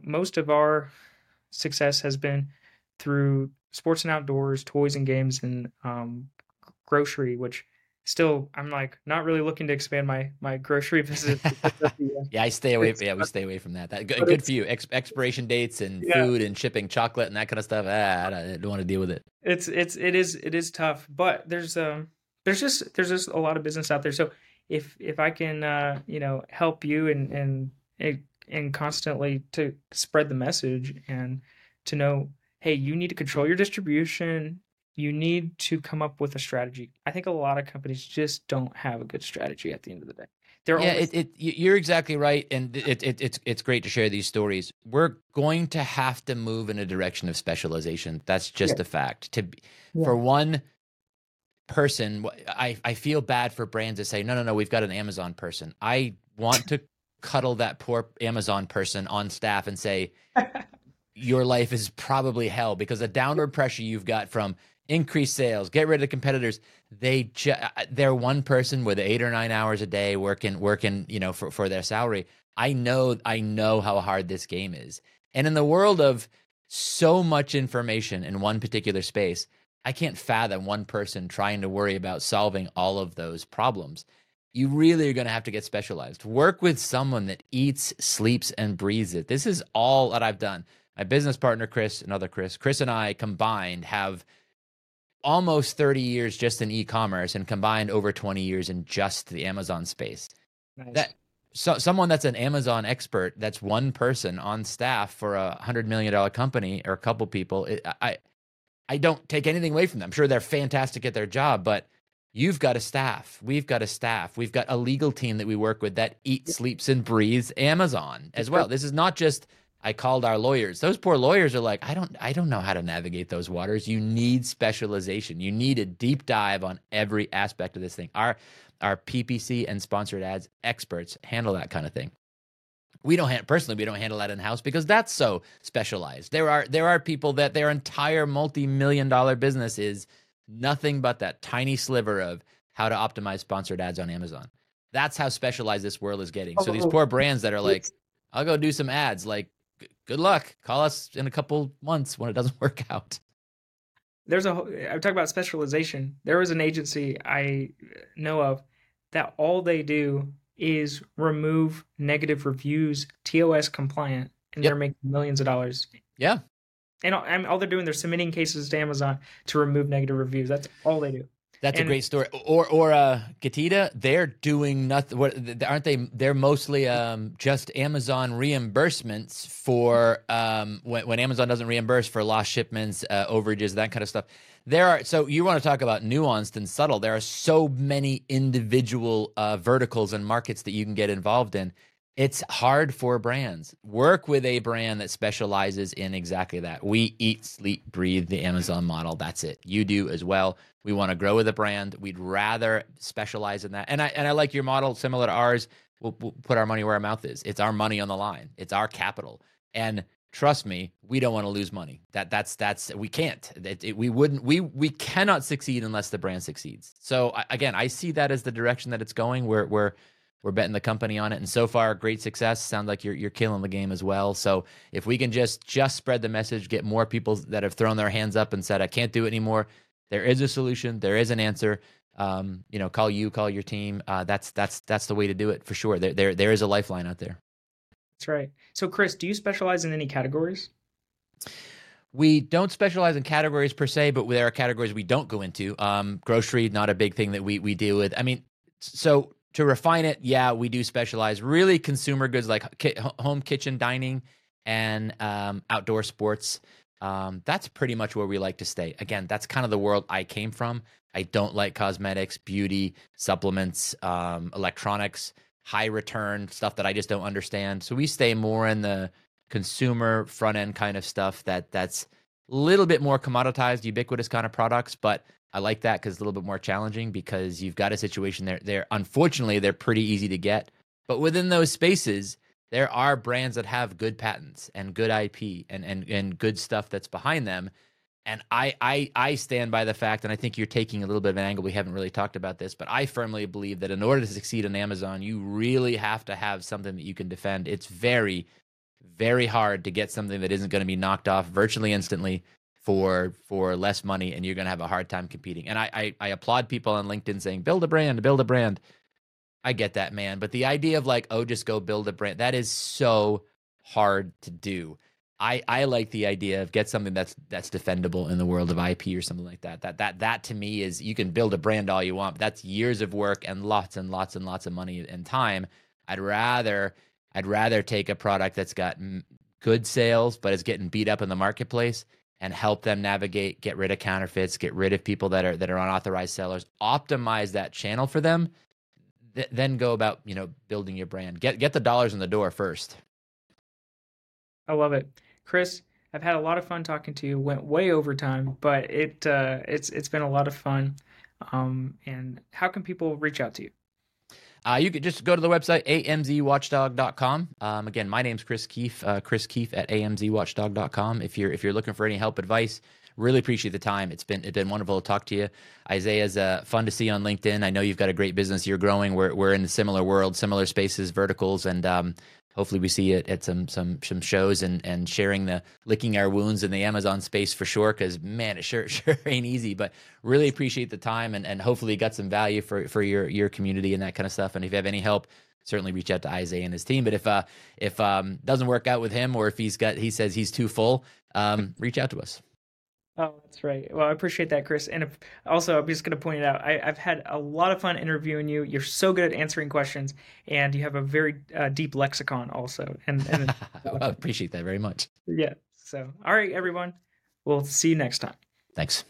most of our success has been through sports and outdoors, toys and games, and grocery, which... Still, I'm like not really looking to expand my grocery business. I stay away. Yeah, we stay away from that. Good for you. Expiration dates and food and shipping, chocolate and that kind of stuff. I don't want to deal with it. It is tough. But there's just a lot of business out there. So if I can help you and constantly to spread the message and to know, hey, you need to control your distribution. You need to come up with a strategy. I think a lot of companies just don't have a good strategy at the end of the day. They're you're exactly right, and it's great to share these stories. We're going to have to move in a direction of specialization. That's just a fact. For one person, I feel bad for brands that say, no, we've got an Amazon person. I want to cuddle that poor Amazon person on staff and say, your life is probably hell, because the downward pressure you've got from increase sales, get rid of the competitors. They're one person with 8 or 9 hours a day working, for their salary. I know how hard this game is. And in the world of so much information in one particular space, I can't fathom one person trying to worry about solving all of those problems. You really are going to have to get specialized. Work with someone that eats, sleeps, and breathes it. This is all that I've done. My business partner, Chris, another Chris, and I combined have almost 30 years just in e-commerce, and combined over 20 years in just the Amazon space. Nice. Someone that's an Amazon expert, that's one person on staff for $100 million company or a couple people. I don't take anything away from them. I'm sure they're fantastic at their job, but you've got a staff. We've got a staff. We've got a legal team that we work with that eats, sleeps, and breathes Amazon as well. This is not just I called our lawyers. Those poor lawyers are like, I don't know how to navigate those waters. You need specialization. You need a deep dive on every aspect of this thing. Our PPC and sponsored ads experts handle that kind of thing. We don't handle that in-house because that's so specialized. There are people that their entire multi-million-dollar business is nothing but that tiny sliver of how to optimize sponsored ads on Amazon. That's how specialized this world is getting. So these poor brands that are like, I'll go do some ads, like, good luck. Call us in a couple months when it doesn't work out. I'm talking about specialization. There was an agency I know of that all they do is remove negative reviews, TOS compliant, and they're making millions of dollars. Yeah. And all they're doing, they're submitting cases to Amazon to remove negative reviews. That's all they do. That's a great story. Or Katita, they're doing nothing. Aren't they? They're mostly just Amazon reimbursements for when Amazon doesn't reimburse for lost shipments, overages, that kind of stuff. So you want to talk about nuanced and subtle. There are so many individual verticals and markets that you can get involved in. It's hard for brands. Work with a brand that specializes in exactly that. We eat, sleep, breathe the Amazon model. That's it. You do as well. We want to grow with a brand. We'd rather specialize in that. And I like your model, similar to ours. We'll put our money where our mouth is. It's our money on the line. It's our capital. And trust me, we don't want to lose money. That's we can't. We cannot succeed unless the brand succeeds. So again, I see that as the direction that it's going. We're betting the company on it. And so far, great success. Sounds like you're killing the game as well. So if we can just spread the message, get more people that have thrown their hands up and said, I can't do it anymore. There is a solution. There is an answer. Call your team. That's the way to do it for sure. There is a lifeline out there. That's right. So Chris, do you specialize in any categories? We don't specialize in categories per se, but there are categories we don't go into. Grocery, not a big thing that we deal with. I mean, so to refine it, yeah, we do specialize. Really, consumer goods like home, kitchen, dining, and outdoor sports. That's pretty much where we like to stay. Again, that's kind of the world I came from. I don't like cosmetics, beauty, supplements, electronics, high return stuff that I just don't understand. So we stay more in the consumer front end kind of stuff that's a little bit more commoditized, ubiquitous kind of products, but I like that because it's a little bit more challenging because you've got a situation there. Unfortunately, they're pretty easy to get. But within those spaces, there are brands that have good patents and good IP and good stuff that's behind them. And I stand by the fact, and I think you're taking a little bit of an angle. We haven't really talked about this, but I firmly believe that in order to succeed on Amazon, you really have to have something that you can defend. It's very, very hard to get something that isn't going to be knocked off virtually instantly for less money, and you're going to have a hard time competing. And I applaud people on LinkedIn saying, build a brand. I get that, man. But the idea of like, just go build a brand, that is so hard to do. I like the idea of get something that's defendable in the world of IP or something like that. That to me is, you can build a brand all you want, but that's years of work and lots and lots of money and time. I'd rather take a product that's got good sales, but it's getting beat up in the marketplace, and help them navigate, get rid of counterfeits, get rid of people that are unauthorized sellers, optimize that channel for them. then go about, you know, building your brand. Get the dollars in the door first. I love it. Chris, I've had a lot of fun talking to you. Went way over time, but it's been a lot of fun. And how can people reach out to you? You could just go to the website, amzwatchdog.com. Again, my name's Chris Keefe, Chris Keefe at amzwatchdog.com. If you're looking for any help, advice, really appreciate the time. It's been wonderful to talk to you. Isaiah's fun to see on LinkedIn. I know you've got a great business. You're growing. We're in a similar world, similar spaces, verticals, and hopefully we see it at some shows and sharing the licking our wounds in the Amazon space for sure. Because man, it sure ain't easy. But really appreciate the time and hopefully you got some value for your community and that kind of stuff. And if you have any help, certainly reach out to Isaiah and his team. But if doesn't work out with him or if he says he's too full, reach out to us. Oh, that's right. Well, I appreciate that, Chris. And also, I'm just going to point it out. I've had a lot of fun interviewing you. You're so good at answering questions, and you have a very deep lexicon also. And I appreciate that very much. Yeah. So, all right, everyone. We'll see you next time. Thanks.